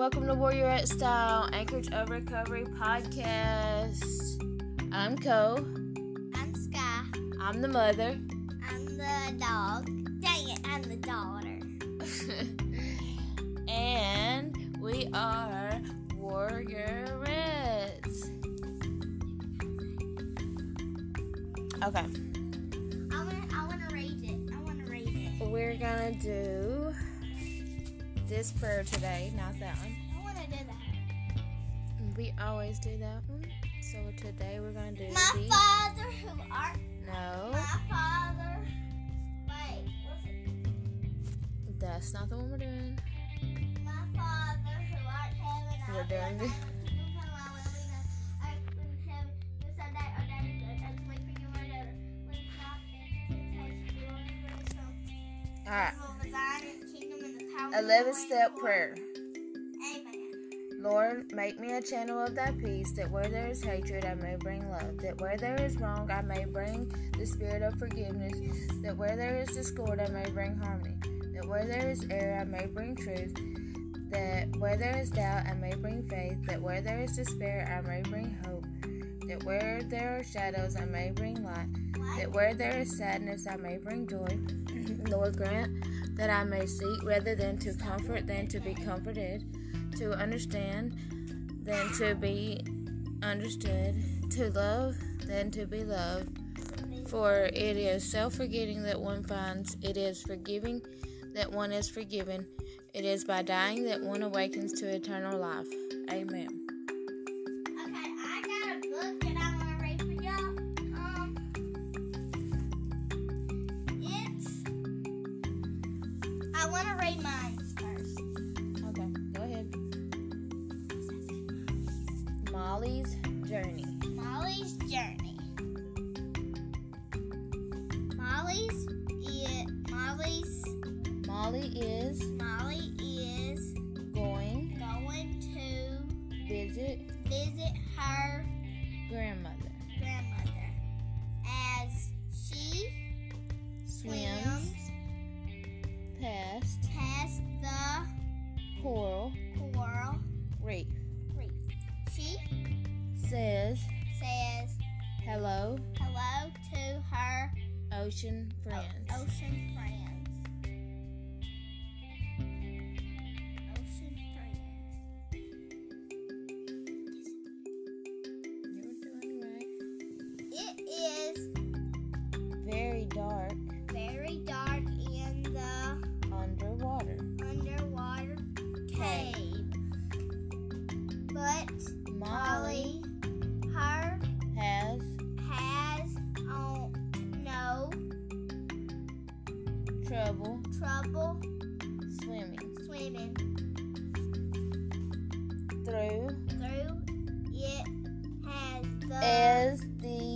Welcome to Warriorette Style Anchorage of Recovery Podcast. I'm Co. I'm Sky. I'm the mother. I'm the dog. Dang it, I'm the daughter. And we are Warriorettes. Okay. I want to rate it. We're going to do this prayer today, not that one. I want to do that. We always do that one. So today we're going to do My Father who art. No. My Father. Wait, what's it? That's not the one we're doing. My Father who art heaven. We're doing this. All right. 11-step prayer. Amen. Lord, make me a channel of thy peace, that where there is hatred I may bring love, that where there is wrong I may bring the spirit of forgiveness, that where there is discord I may bring harmony, that where there is error I may bring truth, that where there is doubt I may bring faith, that where there is despair I may bring hope, that where there are shadows I may bring light, that where there is sadness I may bring joy. Lord, grant that I may seek rather than to comfort than to be comforted, to understand than to be understood, to love than to be loved. For it is self-forgetting that one finds, it is forgiving that one is forgiven, it is by dying that one awakens to eternal life. Amen. Okay, I got a book that I want to read for y'all. I want to read mine first. Okay, go ahead. Molly's Journey. Molly is going to visit her grandmother as she swims past the coral reef. She says hello to her ocean friends. You're doing right. It is very dark in the underwater cave. But Molly has no trouble swimming through it as the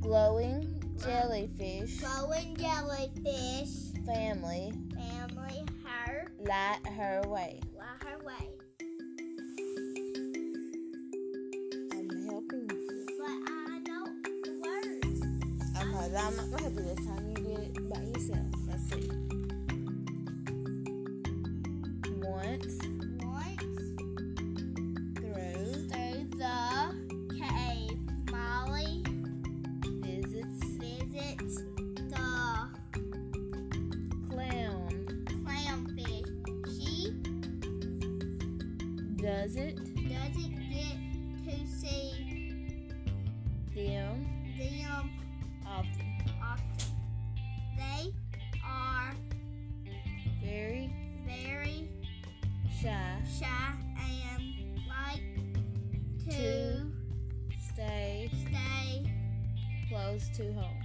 glowing jellyfish family her light her way. I'm helping you. But I don't the words. Okay, I'm not gonna help you this time. You did it by yourself. Let's see. Once through the cave, Molly visits the clownfish. She doesn't get to see them often. They are very shy and like to stay close to home.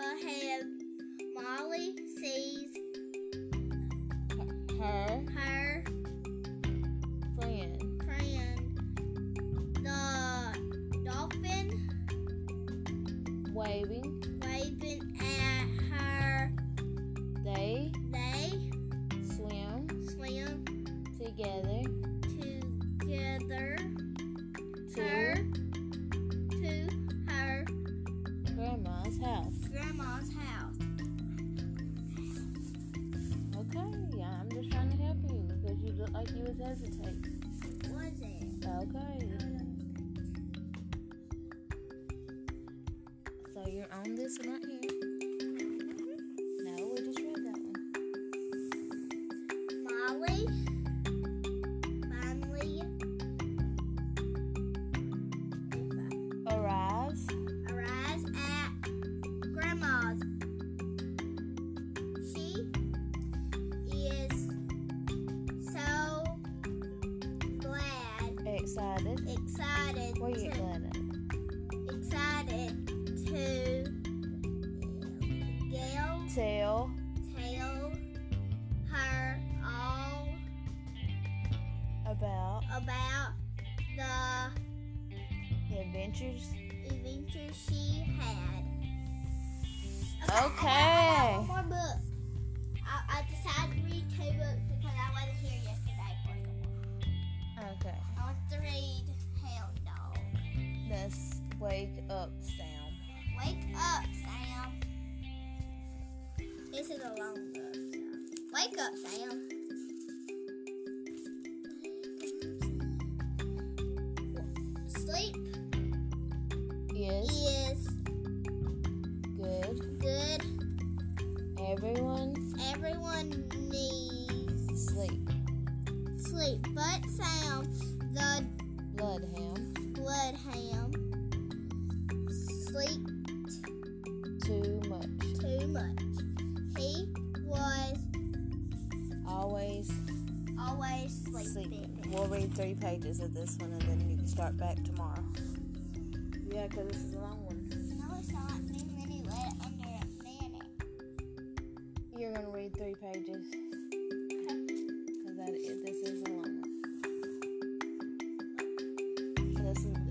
Ahead, Molly sees her friend, the dolphin, waving at her. They swim together think you was hesitating. Was it? Okay. So you're on this one right here. No, we just read that one. Molly finally arrives at Grandma's. Excited. What are you glad at? Excited to tell her all about the adventures she had. Okay. I have one more book. I decided to read two books because I wasn't here yesterday for them. Okay. I want to read. Let's wake up, Sam. Wake up, Sam. This is a long book. Wake up, Sam. Sleep. Yes. Good. Everyone needs sleep. But Sam, the bloodhound slept too much. He was always sleeping. We'll read 3 pages of this one and then you can start back tomorrow. Yeah, because this is a long one. No, it's not. We really let it under a minute. You're going to read 3 pages. Because this is a long one.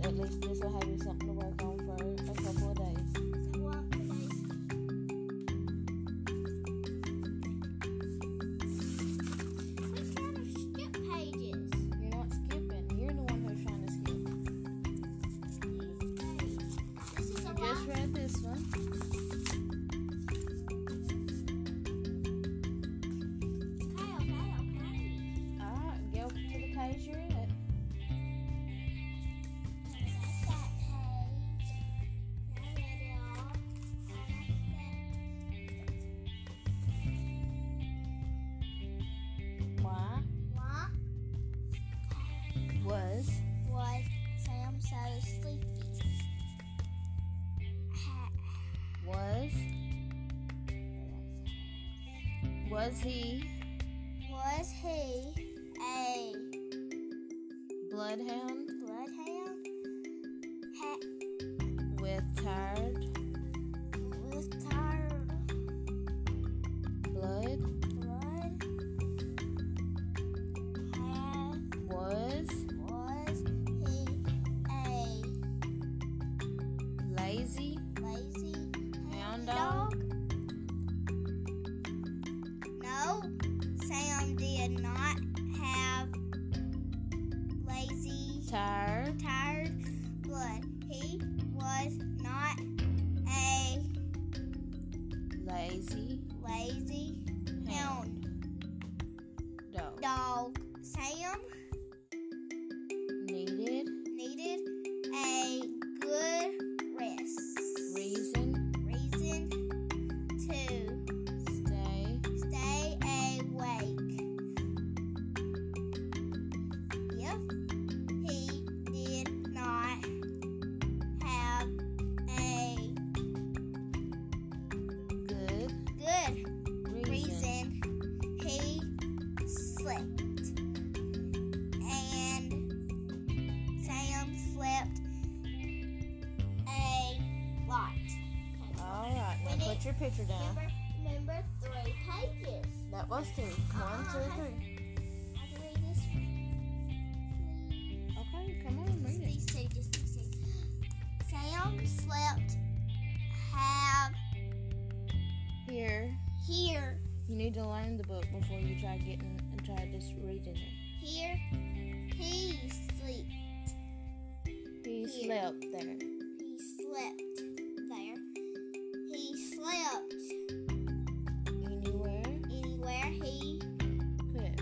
At least this will have you something to work on for a couple of days. So what days? We kind of skip pages. You're not skipping. You're the one who's trying to skip. This is a lot. Just read this one. Was Sam so sleepy? Was he a bloodhound? With tired blood? Was he a lazy hound dog? No, Sam did not have lazy, tired blood. He was not a lazy hound dog. Sam needed a good reason to stay awake. Yep, he did not have a good reason. He slept. Put your picture down. Remember 3 pages. That was 2. 1, 2, 3. I can read this one. Okay, come on, read it. Just these two. Sam slept. Here. You need to learn the book before you try getting and try just reading it. Here, he slept. He slept there. He slept anywhere he could.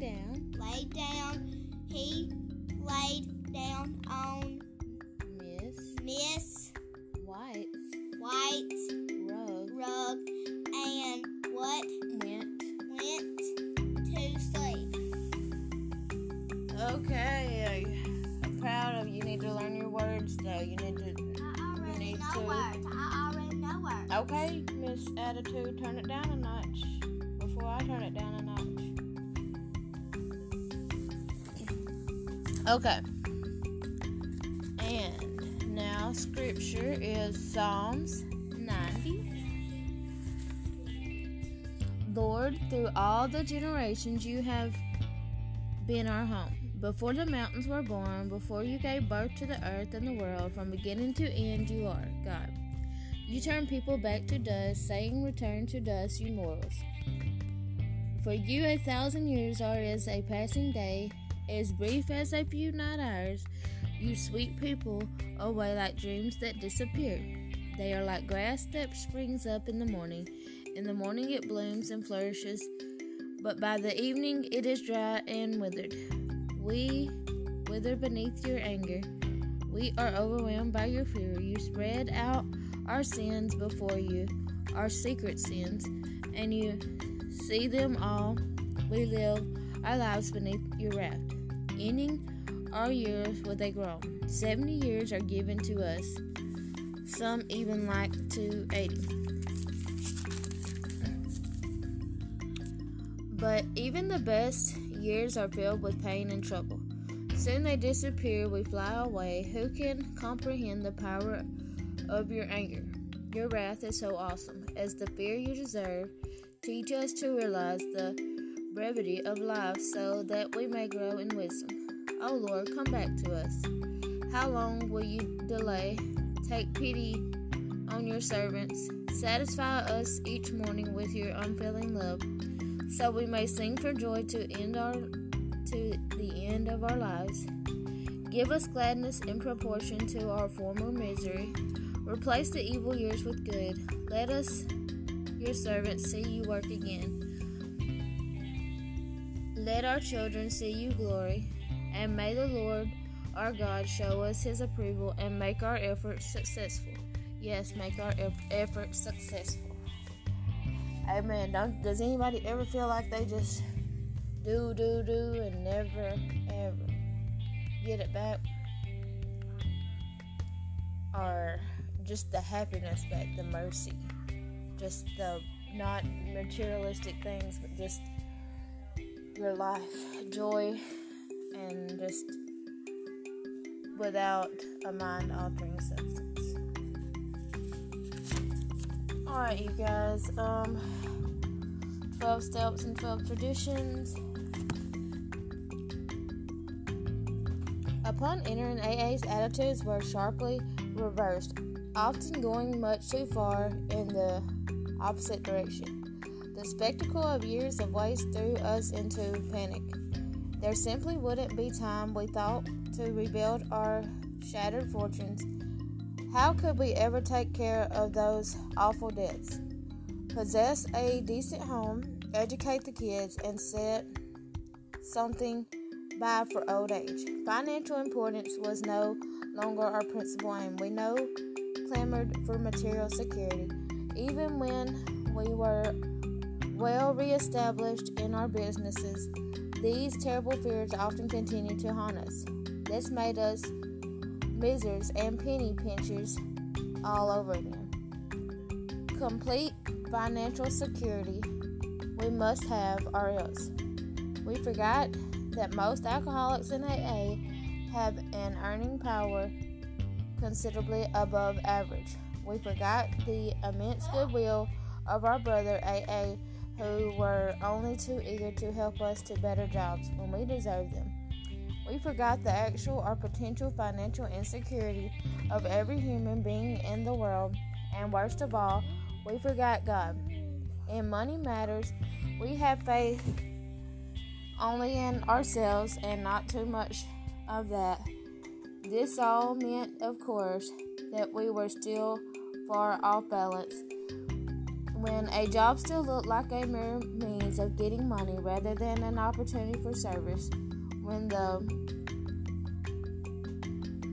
down. Lay down. He laid down on Miss White's rug and what? Went to sleep. Okay, I'm proud of you. You need to learn your words, though. I already know words. Okay, Miss Attitude, turn it down a notch before I turn it down a notch. Okay. And now scripture is Psalms 90. Lord, through all the generations you have been our home. Before the mountains were born, before you gave birth to the earth and the world, from beginning to end you are God. You turn people back to dust, saying, "Return to dust, you mortals." For you 1,000 years are as a passing day, as brief as a few night hours. You sweep people away like dreams that disappear. They are like grass that springs up in the morning. In the morning it blooms and flourishes, but by the evening it is dry and withered. We wither beneath your anger. We are overwhelmed by your fury. You spread out our sins before you, our secret sins, and you see them all. We live our lives beneath your wrath, ending our years with a groan. 70 years are given to us, some even like to 80. But even the best years are filled with pain and trouble. Soon they disappear, we fly away. Who can comprehend the power of your anger? Your wrath is so awesome as the fear you deserve. Teach us to realize the brevity of life so that we may grow in wisdom. Oh Lord, come back to us. How long will you delay? Take pity on your servants. Satisfy us each morning with your unfailing love, so we may sing for joy to the end of our lives. Give us gladness in proportion to our former misery. Replace the evil years with good. Let us, your servants, see you work again. Let our children see you glory. And may the Lord our God show us his approval and make our efforts successful. Yes, make our efforts successful. Hey man, does anybody ever feel like they just do and never ever get it back? Or just the happiness back, the mercy, just the not materialistic things, but just your life, joy, and just without a mind-altering substance. Alright, you guys, 12 steps and 12 traditions. Upon entering, AA's attitudes were sharply reversed, often going much too far in the opposite direction. The spectacle of years of waste threw us into panic. There simply wouldn't be time, we thought, to rebuild our shattered fortunes. How could we ever take care of those awful debts? Possess a decent home, educate the kids, and set something by for old age. Financial importance was no longer our principal aim. We no clamored for material security. Even when we were well reestablished in our businesses, these terrible fears often continued to haunt us. This made us misers and penny pinchers all over again. Complete financial security we must have, or else. We forgot that most alcoholics in AA have an earning power considerably above average. We forgot the immense goodwill of our brother AA, who were only too eager to help us to better jobs when we deserved them. We forgot the actual or potential financial insecurity of every human being in the world, and worst of all, we forgot God. In money matters, we have faith only in ourselves and not too much of that. This all meant, of course, that we were still far off balance. When a job still looked like a mere means, means of getting money rather than an opportunity for service. When the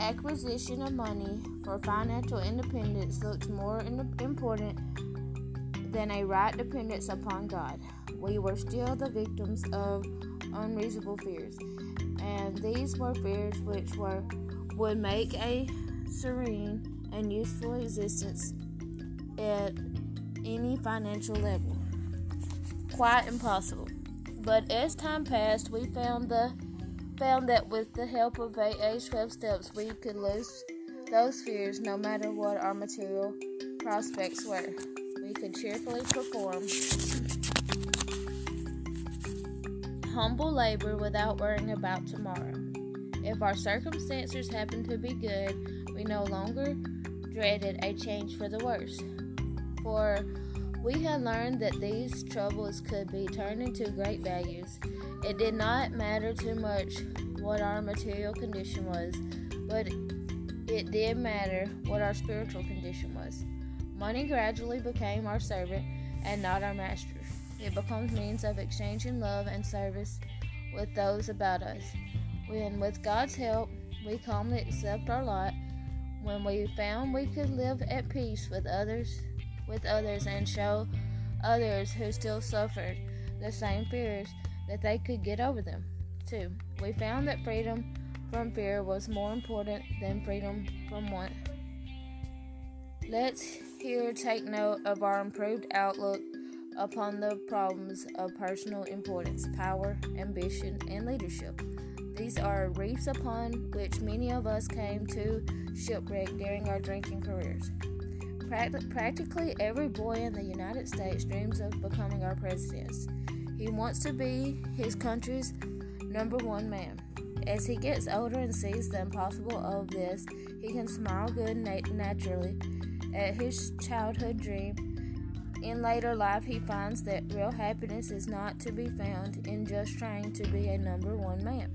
acquisition of money for financial independence looks more important than a right dependence upon God, we were still the victims of unreasonable fears, and these were fears which would make a serene and useful existence at any financial level quite impossible. But as time passed, we found that with the help of 12 steps, we could lose those fears no matter what our material prospects were. We could cheerfully perform humble labor without worrying about tomorrow. If our circumstances happened to be good, we no longer dreaded a change for the worse, for we had learned that these troubles could be turned into great values. It did not matter too much what our material condition was, but it did matter what our spiritual condition was. Money gradually became our servant and not our master. It becomes means of exchanging love and service with those about us. When, with God's help, we calmly accept our lot, when we found we could live at peace with others and show others who still suffered the same fears that they could get over them too. We found that freedom from fear was more important than freedom from want. Let's here take note of our improved outlook upon the problems of personal importance, power, ambition, and leadership. These are reefs upon which many of us came to shipwreck during our drinking careers. Practically every boy in the United States dreams of becoming our president. He wants to be his country's number one man. As he gets older and sees the impossible of this, he can smile good-naturedly at his childhood dream. In later life, he finds that real happiness is not to be found in just trying to be a number one man,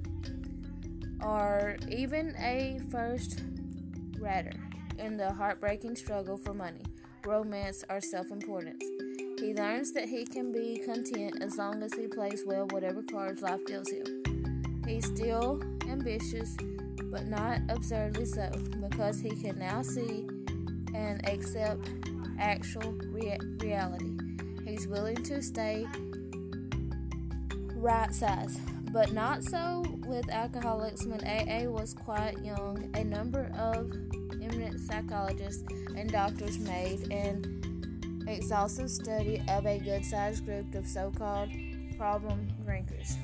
or even a first-rater in the heartbreaking struggle for money, romance, or self-importance. He learns that he can be content as long as he plays well whatever cards life deals him. He's still ambitious, but not absurdly so, because he can now see and accept actual reality. He's willing to stay right size, but not so with alcoholics. When AA was quite young, a number of eminent psychologists and doctors made an exhaustive study of a good-sized group of so-called problem drinkers.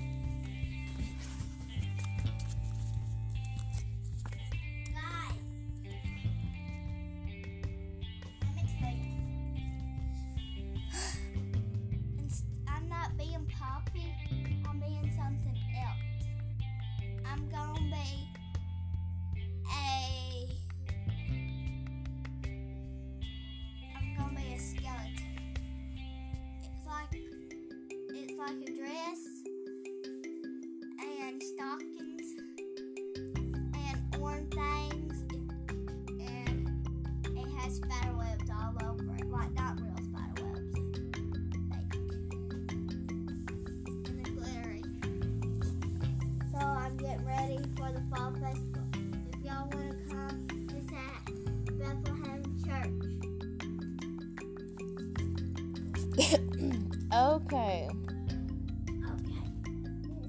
Okay.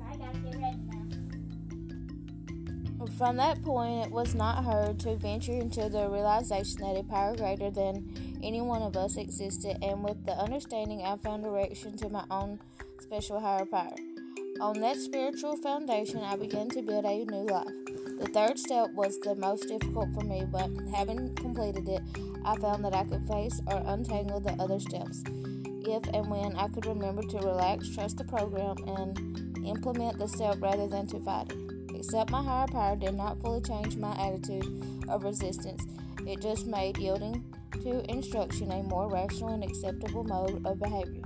I gotta get ready now. From that point, it was not hard to venture into the realization that a power greater than any one of us existed, and with the understanding, I found direction to my own special higher power. On that spiritual foundation, I began to build a new life. The third step was the most difficult for me, but having completed it, I found that I could face or untangle the other steps if and when I could remember to relax, trust the program, and implement the step rather than to fight it. Except my higher power did not fully change my attitude of resistance. It just made yielding to instruction a more rational and acceptable mode of behavior.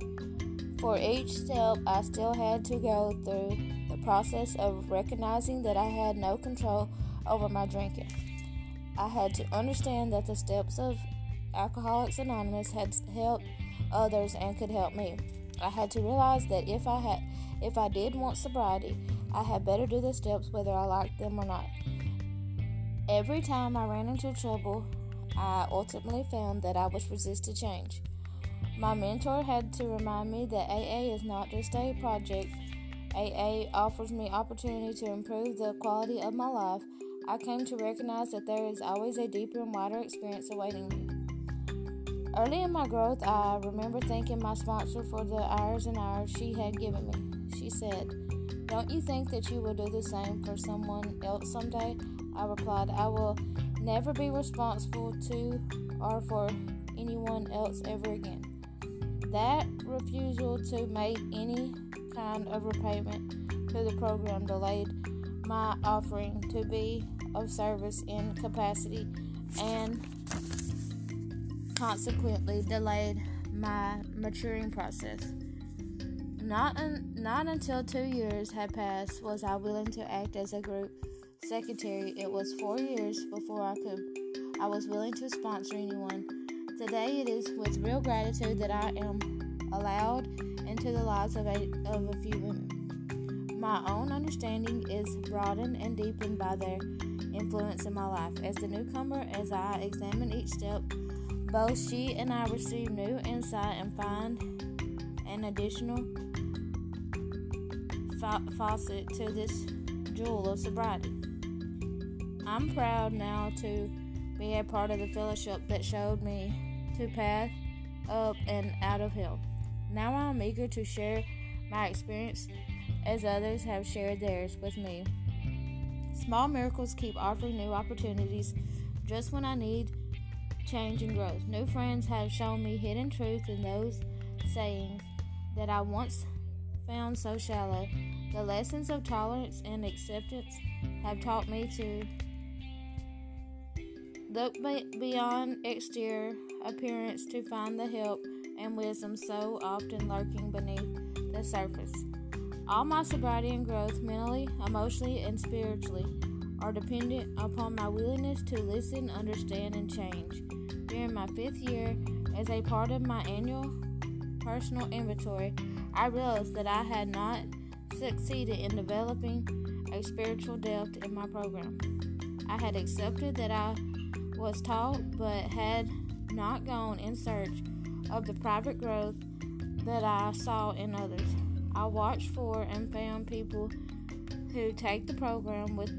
For each step, I still had to go through the process of recognizing that I had no control over my drinking. I had to understand that the steps of Alcoholics Anonymous had helped others and could help me. I had to realize that if I did want sobriety, I had better do the steps whether I liked them or not. Every time I ran into trouble, I ultimately found that I was resistant to change. My mentor had to remind me that AA is not just a project. AA offers me opportunity to improve the quality of my life. I came to recognize that there is always a deeper and wider experience awaiting me. Early in my growth, I remember thanking my sponsor for the hours and hours she had given me. She said, "Don't you think that you will do the same for someone else someday?" I replied, "I will never be responsible to or for anyone else ever again." That refusal to make any kind of repayment to the program delayed my offering to be of service in capacity and consequently delayed my maturing process. Not until 2 years had passed was I willing to act as a group secretary. It was 4 years before I was willing to sponsor anyone. Today it is with real gratitude that I am allowed into the lives of a few women. My own understanding is broadened and deepened by their influence in my life. As the newcomer, as I examine each step, both she and I receive new insight and find an additional facet to this jewel of sobriety. I'm proud now to be a part of the fellowship that showed me to path up and out of hell. Now I'm eager to share my experience as others have shared theirs with me. Small miracles keep offering new opportunities just when I need change and growth. New friends have shown me hidden truth in those sayings that I once found so shallow. The lessons of tolerance and acceptance have taught me to look beyond exterior appearance to find the help and wisdom so often lurking beneath the surface. All my sobriety and growth, mentally, emotionally, and spiritually, are dependent upon my willingness to listen, understand, and change. During my 5th year, as a part of my annual personal inventory, I realized that I had not succeeded in developing a spiritual depth in my program. I had accepted that I was taught, but had not gone in search of the private growth that I saw in others. I watched for and found people who take the program with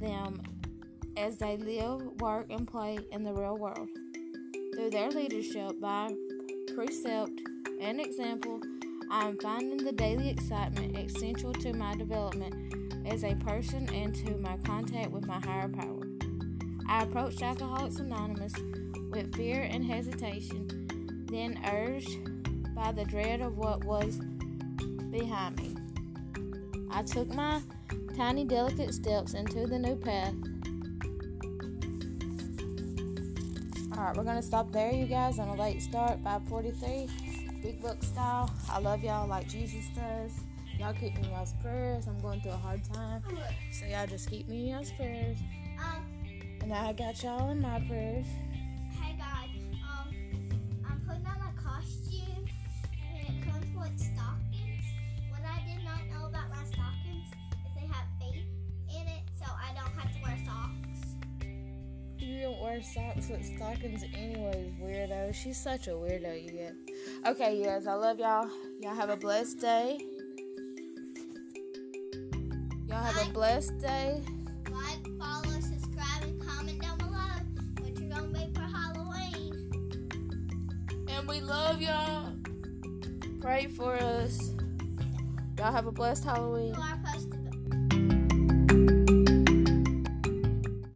them as they live, work, and play in the real world. Through their leadership, by precept and example, I am finding the daily excitement essential to my development as a person and to my contact with my higher power. I approached Alcoholics Anonymous with fear and hesitation, then urged by the dread of what was behind me. I took my tiny, delicate steps into the new path. Alright, we're going to stop there, you guys, on a late start, 5:43, Big Book style. I love y'all like Jesus does. Y'all keep me in y'all's prayers. I'm going through a hard time, so y'all just keep me in y'all's prayers. And I got y'all in my prayers. Hey guys, I'm putting on a costume when it comes with stockings. What I did not know about my stockings is they have faith in it, so I don't have to wear socks. You don't wear socks with stockings anyways, weirdo. She's such a weirdo, you get. Okay, you guys, I love y'all. Y'all have a blessed day. Y'all have a blessed day. Love y'all. Pray for us. Y'all have a blessed Halloween.